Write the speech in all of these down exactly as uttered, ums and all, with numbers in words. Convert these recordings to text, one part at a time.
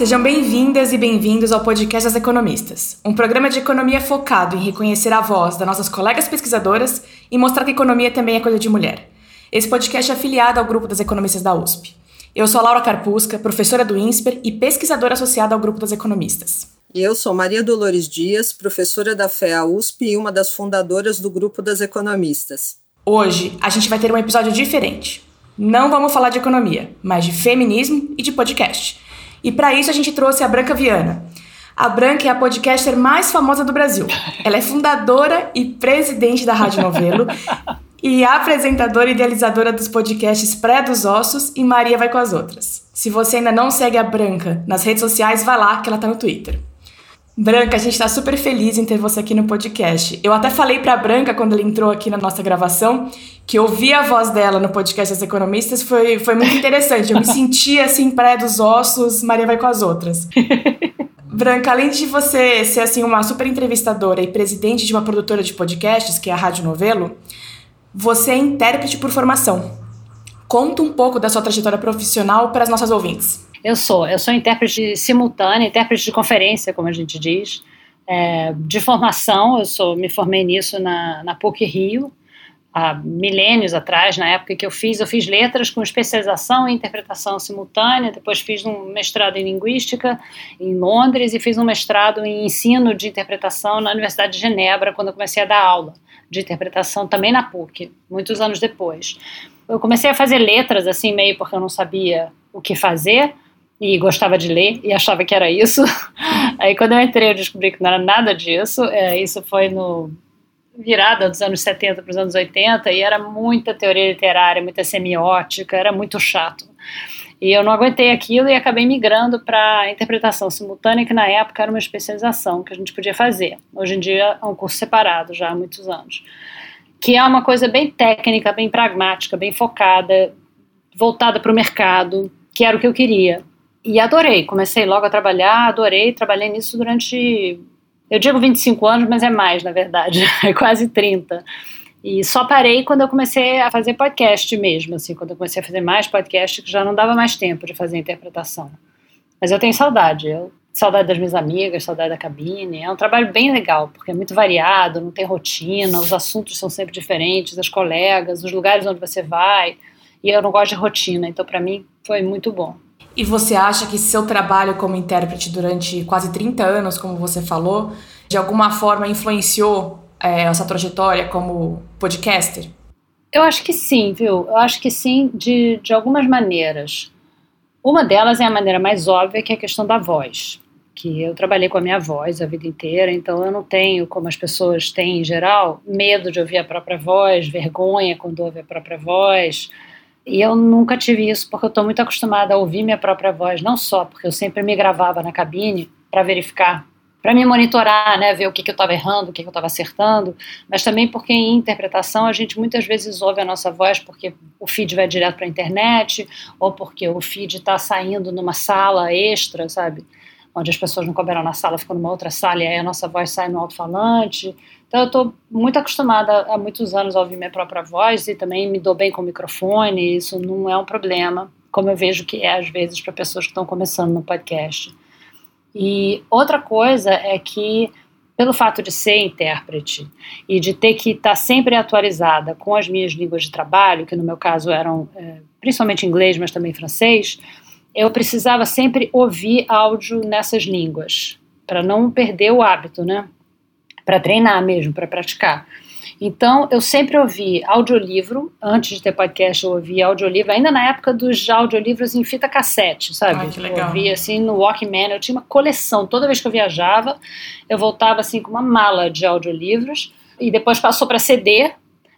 Sejam bem-vindas e bem-vindos ao podcast das Economistas, um programa de economia focado em reconhecer a voz das nossas colegas pesquisadoras e mostrar que economia também é coisa de mulher. Esse podcast é afiliado ao Grupo das Economistas da U S P. Eu sou a Laura Karpuska, professora do INSPER e pesquisadora associada ao Grupo das Economistas. E eu sou Maria Dolores Dias, professora da F E A U S P e uma das fundadoras do Grupo das Economistas. Hoje a gente vai ter um episódio diferente. Não vamos falar de economia, mas de feminismo e de podcast. E para isso a gente trouxe a Branca Vianna. A Branca é a podcaster mais famosa do Brasil. Ela é fundadora e presidente da Rádio Novelo e apresentadora e idealizadora dos podcasts Prédio dos Ossos e Maria Vai com as Outras. Se você ainda não segue a Branca nas redes sociais, vai lá que ela tá no Twitter. Branca, a gente está super feliz em ter você aqui no podcast. Eu até falei para a Branca, quando ela entrou aqui na nossa gravação, que ouvir a voz dela no podcast das Economistas foi, foi muito interessante. Eu me senti assim, praia dos ossos, Maria vai com as outras. Branca, além de você ser assim, uma super entrevistadora e presidente de uma produtora de podcasts, que é a Rádio Novelo, você é intérprete por formação. Conta um pouco da sua trajetória profissional para as nossas ouvintes. Eu sou, eu sou intérprete simultânea, intérprete de conferência, como a gente diz, é, de formação. Eu sou, me formei nisso na, na P U C-Rio, há milênios atrás, na época que eu fiz, eu fiz letras com especialização em interpretação simultânea, depois fiz um mestrado em linguística em Londres e fiz um mestrado em ensino de interpretação na Universidade de Genebra, quando eu comecei a dar aula de interpretação também na P U C, muitos anos depois. Eu comecei a fazer letras, assim, meio porque eu não sabia o que fazer, e gostava de ler, e achava que era isso. Aí quando eu entrei eu descobri que não era nada disso. É, isso foi no virada dos anos setenta para os anos oitenta, e era muita teoria literária, muita semiótica, era muito chato. E eu não aguentei aquilo e acabei migrando para a interpretação simultânea, que na época era uma especialização que a gente podia fazer. Hoje em dia é um curso separado, já há muitos anos. Que é uma coisa bem técnica, bem pragmática, bem focada, voltada para o mercado, que era o que eu queria. E adorei, comecei logo a trabalhar, adorei, trabalhei nisso durante, eu digo vinte e cinco anos, mas é mais, na verdade, é quase trinta. E só parei quando eu comecei a fazer podcast mesmo, assim, quando eu comecei a fazer mais podcast, que já não dava mais tempo de fazer interpretação. Mas eu tenho saudade, eu, saudade das minhas amigas, saudade da cabine, é um trabalho bem legal, porque é muito variado, não tem rotina, os assuntos são sempre diferentes, as colegas, os lugares onde você vai, e eu não gosto de rotina, então para mim foi muito bom. E você acha que seu trabalho como intérprete durante quase trinta anos, como você falou, de alguma forma influenciou é, essa trajetória como podcaster? Eu acho que sim, viu? Eu acho que sim, de, de algumas maneiras. Uma delas é a maneira mais óbvia, que é a questão da voz. Que eu trabalhei com a minha voz a vida inteira, então eu não tenho, como as pessoas têm em geral, medo de ouvir a própria voz, vergonha quando ouve a própria voz. E eu nunca tive isso, porque eu estou muito acostumada a ouvir minha própria voz, não só porque eu sempre me gravava na cabine para verificar, para me monitorar, né, ver o que, que eu estava errando, o que, que eu estava acertando, mas também porque em interpretação a gente muitas vezes ouve a nossa voz porque o feed vai direto para a internet, ou porque o feed está saindo numa sala extra, sabe? Onde as pessoas não couberam na sala, ficam numa outra sala e aí a nossa voz sai no alto-falante. Então eu estou muito acostumada há muitos anos a ouvir minha própria voz e também me dou bem com o microfone, isso não é um problema, como eu vejo que é às vezes para pessoas que estão começando no podcast. E outra coisa é que, pelo fato de ser intérprete e de ter que estar sempre atualizada com as minhas línguas de trabalho, que no meu caso eram é, principalmente inglês, mas também francês, eu precisava sempre ouvir áudio nessas línguas, para não perder o hábito, né? Para treinar mesmo, para praticar. Então, eu sempre ouvi audiolivro, antes de ter podcast eu ouvi audiolivro, ainda na época dos audiolivros em fita cassete, sabe? Ah, que legal. Eu ouvia assim no Walkman, eu tinha uma coleção, toda vez que eu viajava, eu voltava assim com uma mala de audiolivros, e depois passou para C D.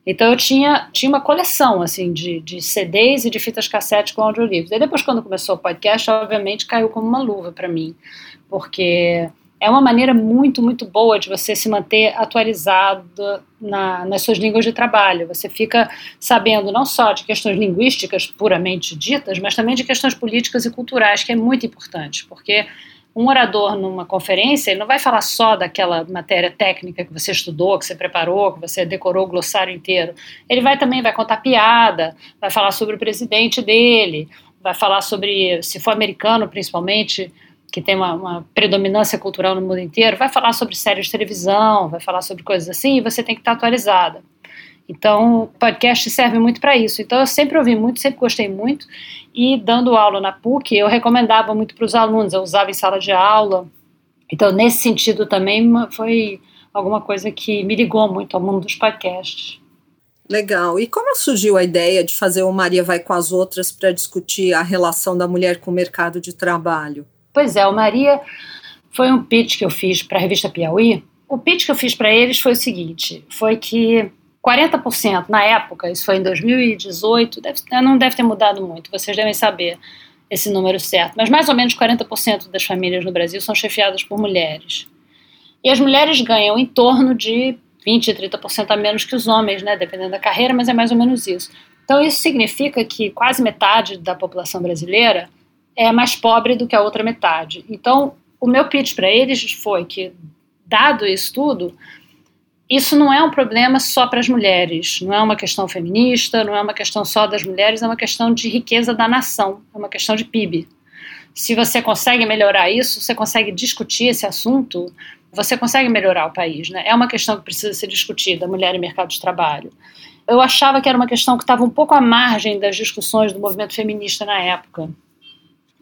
Então eu tinha, tinha uma coleção assim, de, de C Ds e de fitas cassete com audiolivros. E depois, quando começou o podcast, obviamente caiu como uma luva para mim, porque é uma maneira muito, muito boa de você se manter atualizado na, nas suas línguas de trabalho. Você fica sabendo não só de questões linguísticas puramente ditas, mas também de questões políticas e culturais, que é muito importante, porque um orador numa conferência, ele não vai falar só daquela matéria técnica que você estudou, que você preparou, que você decorou o glossário inteiro. Ele vai também, vai contar piada, vai falar sobre o presidente dele, vai falar sobre, se for americano principalmente, que tem uma, uma predominância cultural no mundo inteiro, vai falar sobre séries de televisão, vai falar sobre coisas assim, e você tem que estar atualizada. Então, o podcast serve muito para isso. Então, eu sempre ouvi muito, sempre gostei muito, e dando aula na P U C, eu recomendava muito para os alunos, eu usava em sala de aula. Então, nesse sentido também, foi alguma coisa que me ligou muito ao mundo dos podcasts. Legal. E como surgiu a ideia de fazer o Maria Vai com as Outras para discutir a relação da mulher com o mercado de trabalho? Pois é, o Maria foi um pitch que eu fiz para a revista Piauí. O pitch que eu fiz para eles foi o seguinte, foi que quarenta por cento, na época, isso foi em dois mil e dezoito, deve, não deve ter mudado muito, vocês devem saber esse número certo, mas mais ou menos quarenta por cento das famílias no Brasil são chefiadas por mulheres. E as mulheres ganham em torno de vinte por cento, trinta por cento a menos que os homens, né, dependendo da carreira, mas é mais ou menos isso. Então isso significa que quase metade da população brasileira é mais pobre do que a outra metade. Então, o meu pitch para eles foi que, dado isso tudo, isso não é um problema só para as mulheres, não é uma questão feminista, não é uma questão só das mulheres, é uma questão de riqueza da nação, é uma questão de P I B. Se você consegue melhorar isso, você consegue discutir esse assunto, você consegue melhorar o país, né? É uma questão que precisa ser discutida, mulher e mercado de trabalho. Eu achava que era uma questão que estava um pouco à margem das discussões do movimento feminista na época,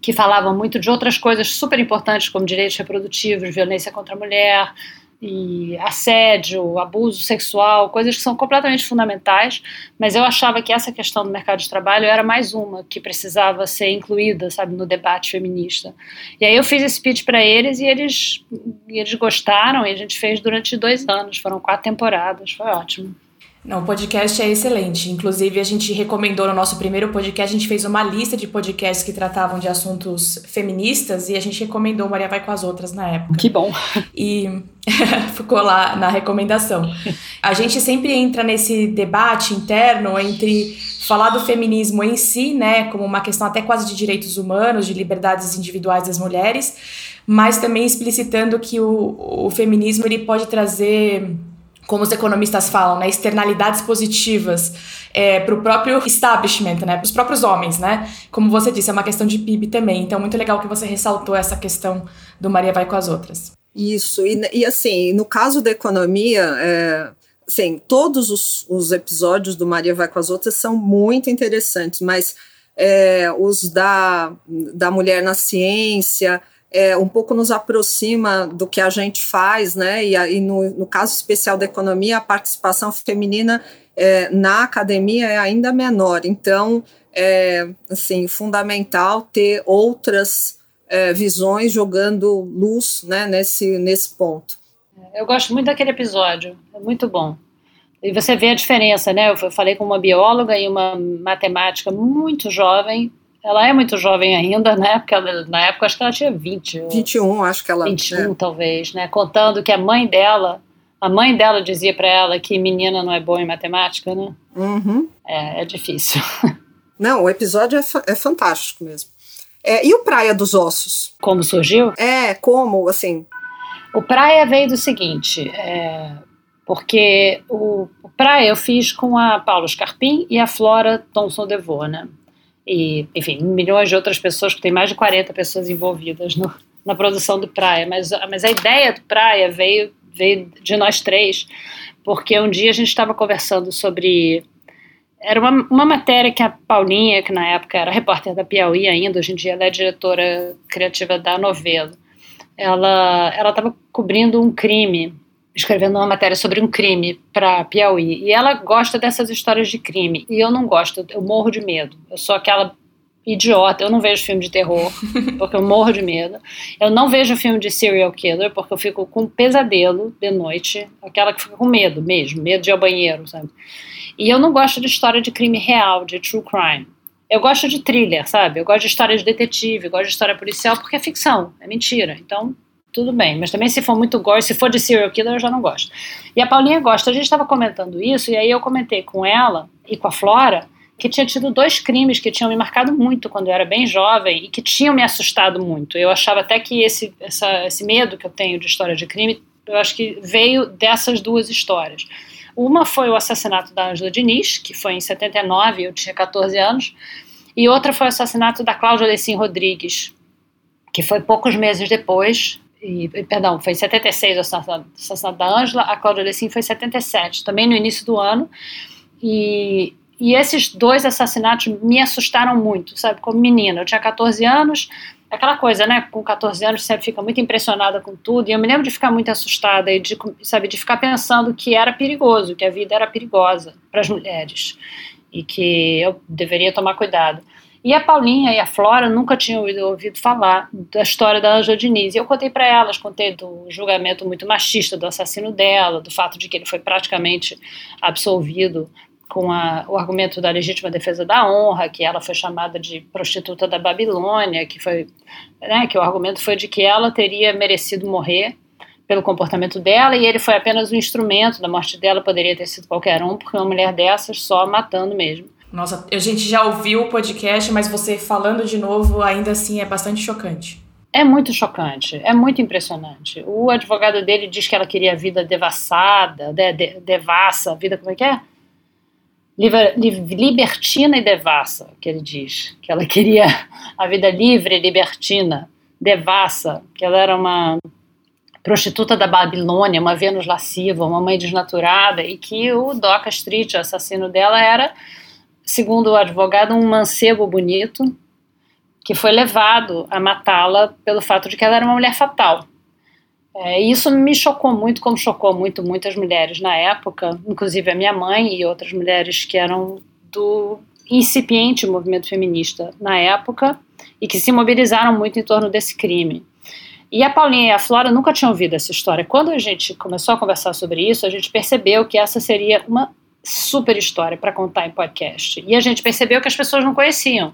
que falavam muito de outras coisas super importantes, como direitos reprodutivos, violência contra a mulher, e assédio, abuso sexual, coisas que são completamente fundamentais, mas eu achava que essa questão do mercado de trabalho era mais uma que precisava ser incluída, sabe, no debate feminista. E aí eu fiz esse pitch para eles e eles, e eles gostaram, e a gente fez durante dois anos, foram quatro temporadas, foi ótimo. Não, o podcast é excelente. Inclusive, a gente recomendou no nosso primeiro podcast, a gente fez uma lista de podcasts que tratavam de assuntos feministas e a gente recomendou Maria Vai com as Outras na época. Que bom! E ficou lá na recomendação. A gente sempre entra nesse debate interno entre falar do feminismo em si, né, como uma questão até quase de direitos humanos, de liberdades individuais das mulheres, mas também explicitando que o, o feminismo ele pode trazer, como os economistas falam, né, externalidades positivas é, para o próprio establishment, né, para os próprios homens, né? Como você disse, é uma questão de P I B também. Então, muito legal que você ressaltou essa questão do Maria Vai com as Outras. Isso. E, e assim, no caso da economia, é, assim, todos os, os episódios do Maria Vai com as Outras são muito interessantes, mas é, os da, da mulher na ciência... É, um pouco nos aproxima do que a gente faz, né? E, e no, no caso especial da economia, a participação feminina é, na academia é ainda menor. Então, é assim, fundamental ter outras é, visões jogando luz, né, nesse, nesse ponto. Eu gosto muito daquele episódio, é muito bom. E você vê a diferença, né? Eu falei com uma bióloga e uma matemática muito jovem. Ela é muito jovem ainda, né? Porque ela, na época acho que ela tinha vinte. vinte e um, acho que ela... vinte e um, é. Talvez, né? Contando que a mãe dela, a mãe dela dizia para ela que menina não é boa em matemática, né? Uhum. É, é difícil. Não, o episódio é, fa- é fantástico mesmo. É, e o Praia dos Ossos? Como surgiu? É, como, assim... O Praia veio do seguinte, é, porque o, o Praia eu fiz com a Paula Scarpin e a Flora Thompson-Devaux, né? E, enfim, milhões de outras pessoas, que tem mais de quarenta pessoas envolvidas no, na produção do Praia, mas, mas a ideia do Praia veio, veio de nós três, porque um dia a gente estava conversando sobre, era uma, uma matéria que a Paulinha, que na época era repórter da Piauí ainda, hoje em dia ela é diretora criativa da Novelo, ela estava cobrindo um crime, escrevendo uma matéria sobre um crime para Piauí, e ela gosta dessas histórias de crime, e eu não gosto, eu morro de medo, eu sou aquela idiota, eu não vejo filme de terror, porque eu morro de medo, eu não vejo filme de serial killer, porque eu fico com um pesadelo de noite, aquela que fica com medo mesmo, medo de ir ao banheiro, sabe, e eu não gosto de história de crime real, de true crime, eu gosto de thriller, sabe, eu gosto de história de detetive, eu gosto de história policial, porque é ficção, é mentira, então... Tudo bem, mas também se for muito gore, se for de serial killer eu já não gosto. E a Paulinha gosta, a gente estava comentando isso, e aí eu comentei com ela e com a Flora que tinha tido dois crimes que tinham me marcado muito quando eu era bem jovem e que tinham me assustado muito. Eu achava até que esse, essa, esse medo que eu tenho de história de crime, eu acho que veio dessas duas histórias. Uma foi o assassinato da Angela Diniz, que foi em setenta e nove, eu tinha catorze anos, e outra foi o assassinato da Cláudia Lessin Rodrigues, que foi poucos meses depois, e, perdão, foi em setenta e seis o assassinato da Ângela, a Cláudia Lessin foi em setenta e sete, também no início do ano, e, e esses dois assassinatos me assustaram muito, sabe, como menina, eu tinha catorze anos, aquela coisa, né, com catorze anos você fica muito impressionada com tudo, e eu me lembro de ficar muito assustada, e de, sabe, de ficar pensando que era perigoso, que a vida era perigosa para as mulheres, e que eu deveria tomar cuidado. E a Paulinha e a Flora nunca tinham ouvido falar da história da Angela Diniz. E eu contei para elas, contei do julgamento muito machista do assassino dela, do fato de que ele foi praticamente absolvido com a, o argumento da legítima defesa da honra, que ela foi chamada de prostituta da Babilônia, que, foi, né, que o argumento foi de que ela teria merecido morrer pelo comportamento dela, e ele foi apenas um instrumento da morte dela, poderia ter sido qualquer um, porque uma mulher dessas só matando mesmo. Nossa, a gente já ouviu o podcast, mas você falando de novo, ainda assim, é bastante chocante. É muito chocante, é muito impressionante. O advogado dele diz que ela queria a vida devassada, de, de, devassa, vida como é que é? Liber, libertina e devassa, que ele diz. Que ela queria a vida livre, libertina, devassa, que ela era uma prostituta da Babilônia, uma Vênus lasciva, uma mãe desnaturada, e que o Doca Street, o assassino dela, era... segundo o advogado, um mancebo bonito que foi levado a matá-la pelo fato de que ela era uma mulher fatal. É, isso me chocou muito, como chocou muito muitas mulheres na época, inclusive a minha mãe e outras mulheres que eram do incipiente movimento feminista na época e que se mobilizaram muito em torno desse crime. E a Paulinha e a Flora nunca tinham ouvido essa história. Quando a gente começou a conversar sobre isso, a gente percebeu que essa seria uma super história para contar em podcast. E a gente percebeu que as pessoas não conheciam,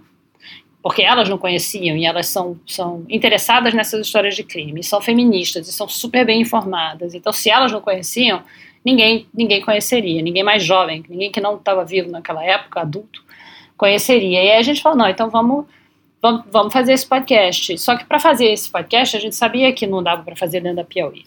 porque elas não conheciam, e elas são, são interessadas nessas histórias de crime, são feministas e são super bem informadas. Então, se elas não conheciam, ninguém, ninguém conheceria, ninguém mais jovem, ninguém que não estava vivo naquela época, adulto, conheceria. E aí a gente falou, não, então vamos, vamos, vamos fazer esse podcast. Só que para fazer esse podcast, a gente sabia que não dava para fazer dentro da Piauí,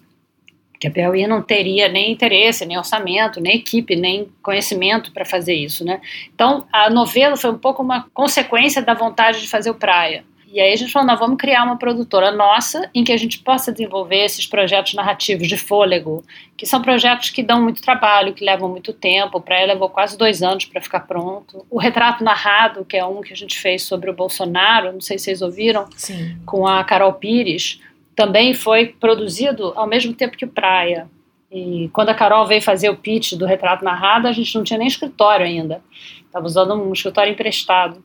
que a Piauí não teria nem interesse, nem orçamento, nem equipe, nem conhecimento para fazer isso, né? Então, a novela foi um pouco uma consequência da vontade de fazer o Praia. E aí a gente falou, nós vamos criar uma produtora nossa em que a gente possa desenvolver esses projetos narrativos de fôlego, que são projetos que dão muito trabalho, que levam muito tempo. O Praia levou quase dois anos para ficar pronto. O Retrato Narrado, que é um que a gente fez sobre o Bolsonaro, não sei se vocês ouviram, sim, com a Carol Pires, também foi produzido ao mesmo tempo que o Praia. E quando a Carol veio fazer o pitch do Retrato Narrado, a gente não tinha nem escritório ainda. Estava usando um escritório emprestado.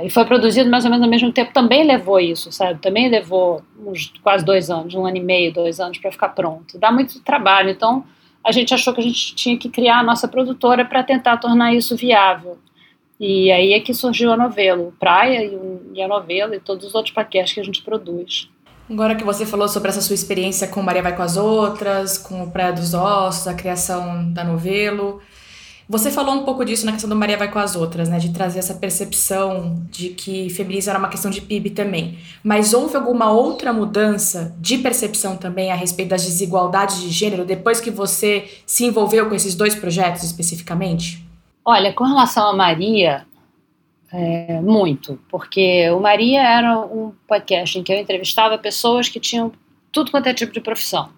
É, e foi produzido mais ou menos ao mesmo tempo. Também levou isso, sabe? Também levou uns quase dois anos, um ano e meio, dois anos para ficar pronto. Dá muito trabalho. Então, a gente achou que a gente tinha que criar a nossa produtora para tentar tornar isso viável. E aí é que surgiu a novela, o Praia e a novela e todos os outros paquetes que a gente produz. Agora que você falou sobre essa sua experiência com Maria Vai com as Outras, com o Prédio dos Ossos, a criação da novelo, você falou um pouco disso na questão do Maria Vai com as Outras, né? De trazer essa percepção de que feminismo era uma questão de P I B também. Mas houve alguma outra mudança de percepção também a respeito das desigualdades de gênero depois que você se envolveu com esses dois projetos especificamente? Olha, com relação a Maria... É, muito, porque o Maria era um podcast em que eu entrevistava pessoas que tinham tudo quanto é tipo de profissão.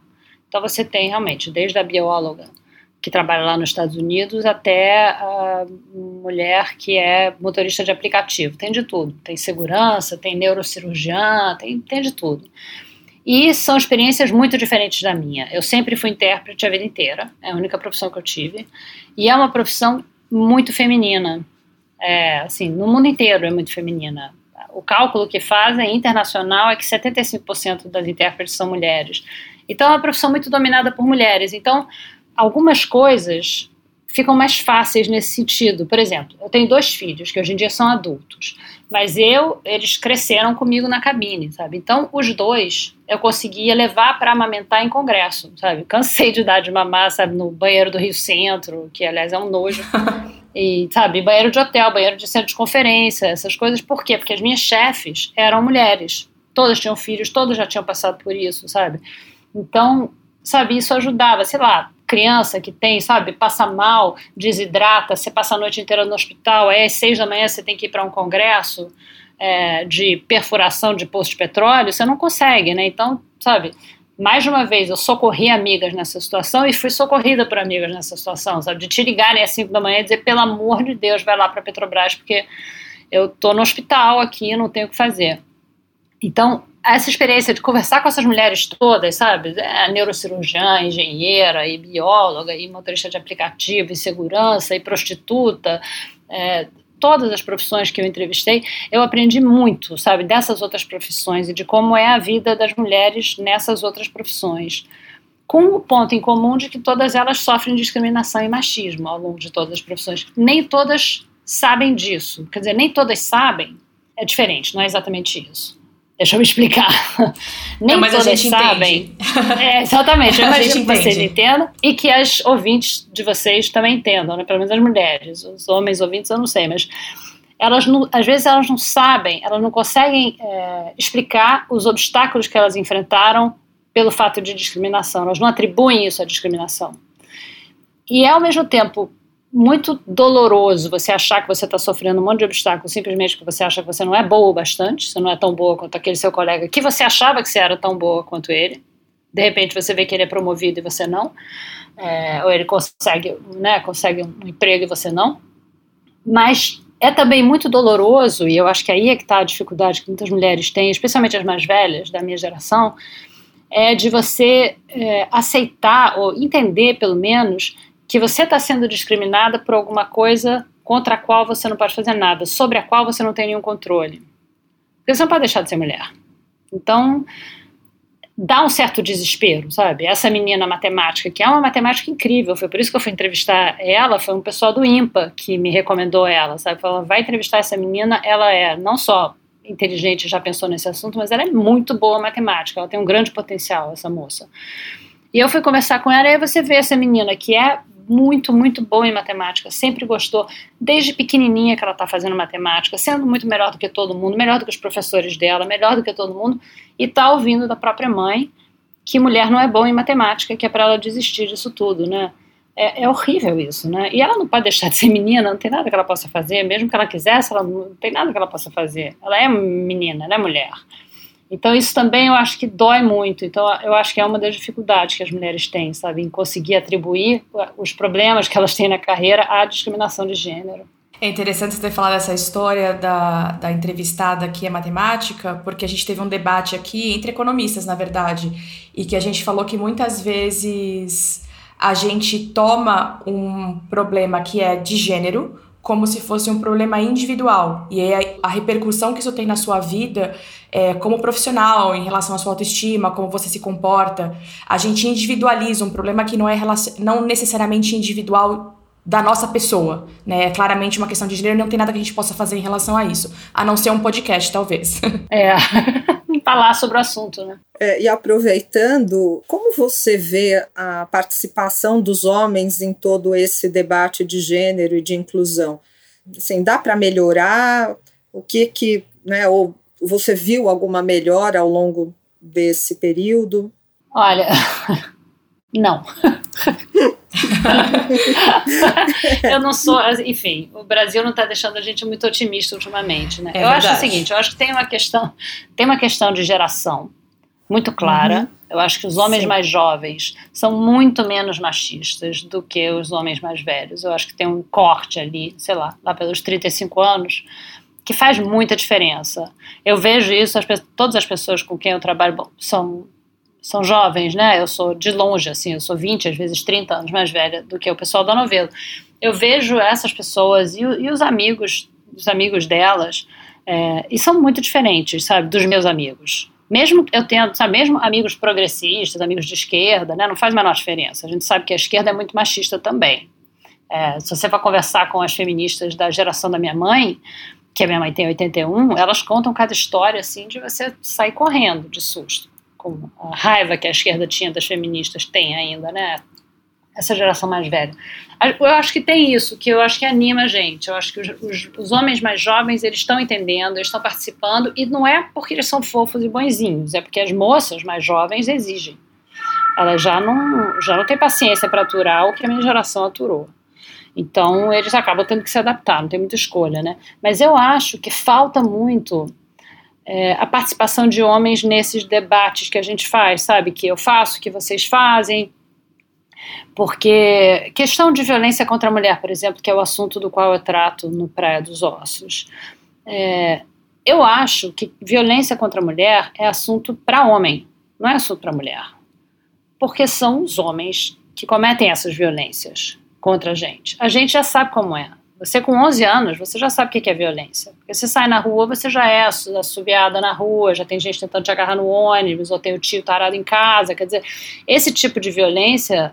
Então você tem realmente, desde a bióloga que trabalha lá nos Estados Unidos até a mulher que é motorista de aplicativo, tem de tudo, tem segurança, tem neurocirurgiã, tem, tem de tudo. E são experiências muito diferentes da minha. Eu sempre fui intérprete a vida inteira, é a única profissão que eu tive, e é uma profissão muito feminina. É, assim, no mundo inteiro é muito feminina. O cálculo que fazem internacional é que setenta e cinco por cento das intérpretes são mulheres. Então é uma profissão muito dominada por mulheres. Então algumas coisas ficam mais fáceis nesse sentido. Por exemplo, eu tenho dois filhos que hoje em dia são adultos, mas eu, eles cresceram comigo na cabine, sabe? Então os dois eu conseguia levar para amamentar em congresso, sabe? Cansei de dar de mamar, sabe, no banheiro do Rio Centro, que aliás é um nojo. E, sabe, banheiro de hotel, banheiro de centro de conferência, essas coisas. Por quê? Porque as minhas chefes eram mulheres. Todas tinham filhos, todas já tinham passado por isso, sabe? Então, sabe, isso ajudava. Sei lá, criança que tem, sabe, passa mal, desidrata, você passa a noite inteira no hospital, aí às seis da manhã você tem que ir para um congresso. é, de perfuração de poço de petróleo, você não consegue, né? Então, sabe, mais de uma vez, eu socorri amigas nessa situação e fui socorrida por amigas nessa situação, sabe? De te ligarem às cinco da manhã e dizer, pelo amor de Deus, vai lá para a Petrobras, porque eu estou no hospital aqui, não tenho o que fazer. Então, essa experiência de conversar com essas mulheres todas, sabe? É, neurocirurgiã, engenheira, e bióloga, e motorista de aplicativo, e segurança, e prostituta, é, todas as profissões que eu entrevistei, eu aprendi muito, sabe, dessas outras profissões e de como é a vida das mulheres nessas outras profissões, com o ponto em comum de que todas elas sofrem discriminação e machismo ao longo de todas as profissões. Nem todas sabem disso, quer dizer, nem todas sabem, é diferente, não é exatamente isso. Deixa eu me explicar. Nem não, mas todas a gente sabem. É, exatamente, eu imagino que vocês entendam e que as ouvintes de vocês também entendam, né? Pelo menos as mulheres, os homens ouvintes eu não sei, mas elas não, às vezes elas não sabem, elas não conseguem é, explicar os obstáculos que elas enfrentaram pelo fato de discriminação, elas não atribuem isso à discriminação. E é ao mesmo tempo muito doloroso você achar que você está sofrendo um monte de obstáculos simplesmente porque você acha que você não é boa o bastante, você não é tão boa quanto aquele seu colega que você achava que você era tão boa quanto ele. De repente você vê que ele é promovido e você não, é, ou ele consegue, né, consegue um emprego e você não. Mas é também muito doloroso, e eu acho que aí é que está a dificuldade que muitas mulheres têm, especialmente as mais velhas da minha geração, é de você é, aceitar ou entender pelo menos que você está sendo discriminada por alguma coisa contra a qual você não pode fazer nada, sobre a qual você não tem nenhum controle. Porque você não pode deixar de ser mulher. Então, dá um certo desespero, sabe? Essa menina matemática, que é uma matemática incrível, foi por isso que eu fui entrevistar ela, foi um pessoal do IMPA que me recomendou ela, sabe? Falou, vai entrevistar essa menina, ela é não só inteligente, já pensou nesse assunto, mas ela é muito boa em matemática, ela tem um grande potencial, essa moça. E eu fui conversar com ela, e aí você vê essa menina que é muito, muito boa em matemática, sempre gostou, desde pequenininha que ela está fazendo matemática, sendo muito melhor do que todo mundo, melhor do que os professores dela, melhor do que todo mundo, e está ouvindo da própria mãe que mulher não é boa em matemática, que é para ela desistir disso tudo, né? É, é horrível isso, né? E ela não pode deixar de ser menina, não tem nada que ela possa fazer, mesmo que ela quisesse, ela não tem nada que ela possa fazer. Ela é menina, ela é mulher. Então isso também eu acho que dói muito, então eu acho que é uma das dificuldades que as mulheres têm, sabe, em conseguir atribuir os problemas que elas têm na carreira à discriminação de gênero. É interessante você ter falado essa história da, da entrevistada que é matemática, porque a gente teve um debate aqui entre economistas, na verdade, e que a gente falou que muitas vezes a gente toma um problema que é de gênero, como se fosse um problema individual. E aí a repercussão que isso tem na sua vida, é, como profissional, em relação à sua autoestima, como você se comporta. A gente individualiza um problema que não é relacion... não necessariamente individual da nossa pessoa, né? É claramente uma questão de gênero, não tem nada que a gente possa fazer em relação a isso, a não ser um podcast, talvez. É, falar sobre o assunto, né? É, e aproveitando, como você vê a participação dos homens em todo esse debate de gênero e de inclusão? Assim, dá para melhorar? O que que, né, ou você viu alguma melhora ao longo desse período? Olha, não. Eu não sou, enfim, o Brasil não está deixando a gente muito otimista ultimamente, né? É eu verdade. Acho o seguinte, eu acho que tem uma questão, tem uma questão de geração muito clara. Uhum. Eu acho que os homens Sim. mais jovens são muito menos machistas do que os homens mais velhos. Eu acho que tem um corte ali, sei lá, lá pelos trinta e cinco anos, que faz muita diferença. Eu vejo isso, as, todas as pessoas com quem eu trabalho bom, são São jovens, né? Eu sou de longe, assim, eu sou vinte, às vezes trinta anos mais velha do que o pessoal da novela. Eu vejo essas pessoas e, e os amigos, os amigos delas, é, e são muito diferentes, sabe, dos meus amigos. Mesmo eu tendo, sabe, mesmo amigos progressistas, amigos de esquerda, né? Não faz a menor diferença. A gente sabe que a esquerda é muito machista também. É, se você for conversar com as feministas da geração da minha mãe, que a minha mãe tem oitenta e um, elas contam cada história, assim, de você sair correndo de susto. Com a raiva que a esquerda tinha das feministas, tem ainda, né? Essa geração mais velha. Eu acho que tem isso, que eu acho que anima a gente. Eu acho que os, os, os homens mais jovens, eles estão entendendo, eles estão participando, e não é porque eles são fofos e bonzinhos, é porque as moças mais jovens exigem. Elas já não, já não têm paciência para aturar o que a minha geração aturou. Então, eles acabam tendo que se adaptar, não tem muita escolha, né? Mas eu acho que falta muito é, a participação de homens nesses debates que a gente faz, sabe? Que eu faço, que vocês fazem. Porque questão de violência contra a mulher, por exemplo, que é o assunto do qual eu trato no Praia dos Ossos, é, eu acho que violência contra a mulher é assunto para homem, não é assunto para mulher. Porque são os homens que cometem essas violências contra a gente. A gente já sabe como é. Você com onze anos, você já sabe o que é violência. Porque você sai na rua, você já é assoviada na rua, já tem gente tentando te agarrar no ônibus, ou tem o tio tarado em casa. Quer dizer, esse tipo de violência,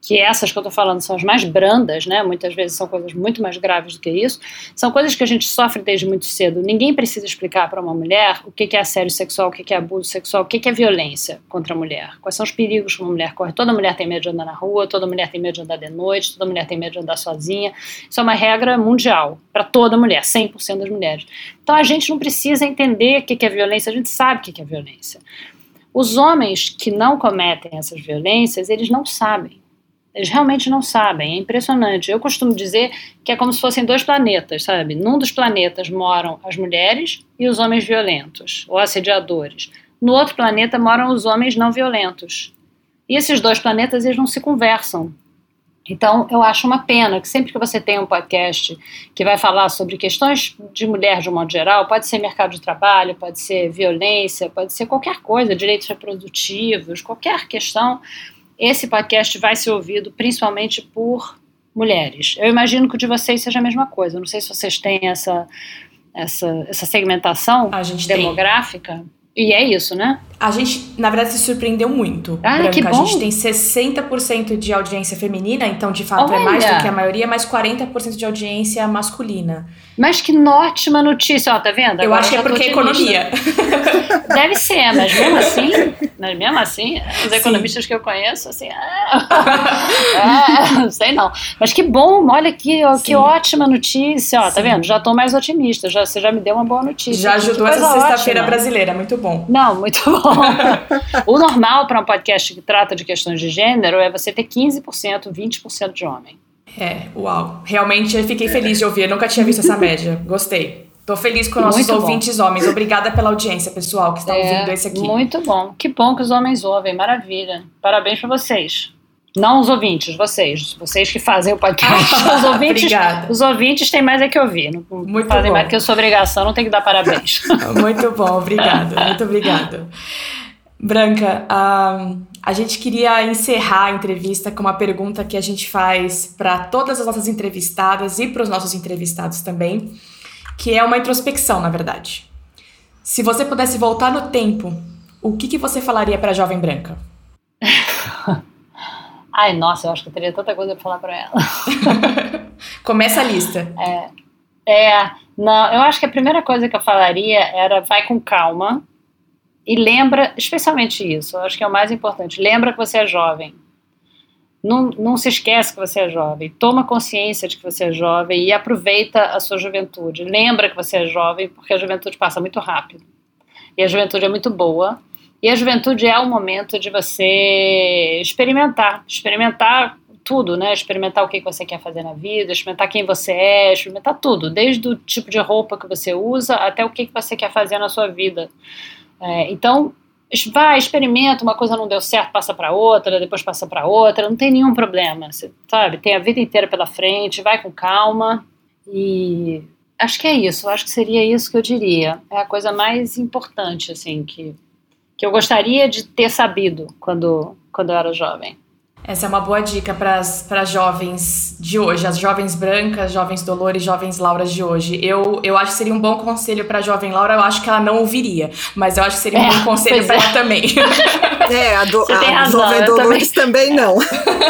que essas que eu estou falando são as mais brandas, né? Muitas vezes são coisas muito mais graves do que isso, são coisas que a gente sofre desde muito cedo. Ninguém precisa explicar para uma mulher o que é assédio sexual, o que é abuso sexual, o que é violência contra a mulher, quais são os perigos que uma mulher corre. Toda mulher tem medo de andar na rua, toda mulher tem medo de andar de noite, toda mulher tem medo de andar sozinha. Isso é uma regra mundial, para toda mulher, cem por cento das mulheres. Então a gente não precisa entender o que é violência, a gente sabe o que é violência. Os homens que não cometem essas violências, eles não sabem. Eles realmente não sabem, é impressionante. Eu costumo dizer que é como se fossem dois planetas, sabe? Num dos planetas moram as mulheres e os homens violentos, ou assediadores. No outro planeta moram os homens não violentos. E esses dois planetas, eles não se conversam. Então, eu acho uma pena que sempre que você tem um podcast que vai falar sobre questões de mulher de um modo geral, pode ser mercado de trabalho, pode ser violência, pode ser qualquer coisa, direitos reprodutivos, qualquer questão... Esse podcast vai ser ouvido principalmente por mulheres. Eu imagino que o de vocês seja a mesma coisa. Eu não sei se vocês têm essa, essa, essa segmentação a gente demográfica. Tem. E é isso, né? A gente, na verdade, se surpreendeu muito. Ah, Branca. Que bom. A gente tem sessenta por cento de audiência feminina, então, de fato, olha, é mais do que a maioria, mas quarenta por cento de audiência masculina. Mas que ótima notícia, ó, tá vendo? Agora eu acho que é porque é economia. Deve ser, mas mesmo assim, mas mesmo assim, os economistas Sim. que eu conheço, assim, ah, é, não sei não. Mas que bom, olha que, ó, que ótima notícia, ó, tá Sim. vendo? Já tô mais otimista, já, você já me deu uma boa notícia. Já ajudou essa sexta-feira brasileira, muito bom. Não, muito bom. O normal para um podcast que trata de questões de gênero é você ter quinze por cento, vinte por cento de homem. É, uau. Realmente eu fiquei feliz de ouvir, eu nunca tinha visto essa média. Gostei. Tô feliz com nossos muito ouvintes bom. Homens. Obrigada pela audiência, pessoal, que está é, ouvindo esse aqui. Muito bom. Que bom que os homens ouvem. Maravilha. Parabéns para vocês. Não os ouvintes, vocês. Vocês que fazem o podcast. Os ouvintes, obrigada. Os ouvintes têm mais é que ouvir. Não muito fazem bom. Mais que eu sou obrigação, não tem que dar parabéns. Muito bom, obrigada. Muito obrigada. Branca, um, a gente queria encerrar a entrevista com uma pergunta que a gente faz para todas as nossas entrevistadas e para os nossos entrevistados também, que é uma introspecção, na verdade. Se você pudesse voltar no tempo, o que, que você falaria para a jovem Branca? Ai, nossa, eu acho que eu teria tanta coisa para falar para ela. Começa a lista. É, é, não, eu acho que a primeira coisa que eu falaria era vai com calma. E lembra, especialmente isso, eu acho que é o mais importante, lembra que você é jovem. Não, não se esquece que você é jovem. Toma consciência de que você é jovem e aproveita a sua juventude. Lembra que você é jovem, porque a juventude passa muito rápido. E a juventude é muito boa. E a juventude é o momento de você experimentar. Experimentar tudo, né? Experimentar o que você quer fazer na vida, experimentar quem você é, experimentar tudo. Desde o tipo de roupa que você usa até o que você quer fazer na sua vida. É, então, vai, experimenta, uma coisa não deu certo, passa para outra, depois passa para outra, não tem nenhum problema, você, sabe? Tem a vida inteira pela frente, vai com calma e acho que é isso, acho que seria isso que eu diria. É a coisa mais importante, assim, que, que eu gostaria de ter sabido quando, quando eu era jovem. Essa é uma boa dica para as jovens de hoje, as jovens Brancas, jovens Dolores, jovens Lauras de hoje. Eu, eu acho que seria um bom conselho para a jovem Laura, eu acho que ela não ouviria, mas eu acho que seria um é, bom conselho para é. ela também. É, a, do, a razão, jovem Dolores também, também não.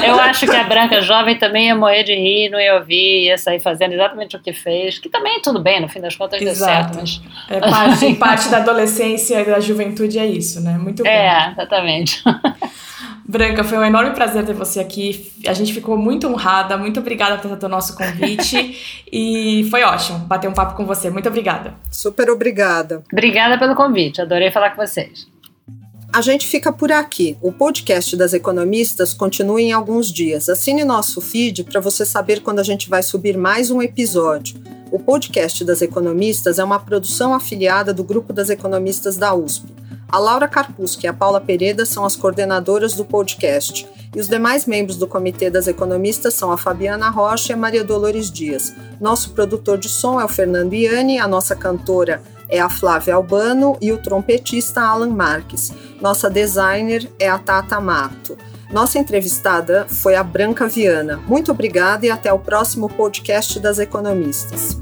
Eu acho que a Branca jovem também ia morrer de rir, não ia ouvir, ia sair fazendo exatamente o que fez, que também tudo bem, no fim das contas Exato. Deu certo. Mas... É parte, parte da adolescência e da juventude é isso, né? Muito bom. É, exatamente. Branca, foi um enorme prazer ter você aqui, a gente ficou muito honrada, muito obrigada por ter o nosso convite e foi ótimo bater um papo com você, muito obrigada. Super obrigada. Obrigada pelo convite, adorei falar com vocês. A gente fica por aqui. O podcast das economistas continua em alguns dias. Assine nosso feed para você saber quando a gente vai subir mais um episódio. O podcast das economistas é uma produção afiliada do Grupo das Economistas da U S P. A Laura Karpuska e a Paula Pereira são as coordenadoras do podcast e os demais membros do Comitê das Economistas são a Fabiana Rocha e a Maria Dolores Dias. Nosso produtor de som é o Fernando Iani, a nossa cantora é a Flávia Albano e o trompetista Alan Marques. Nossa designer é a Tata Mato. Nossa entrevistada foi a Branca Vianna. Muito obrigada e até o próximo podcast das Economistas.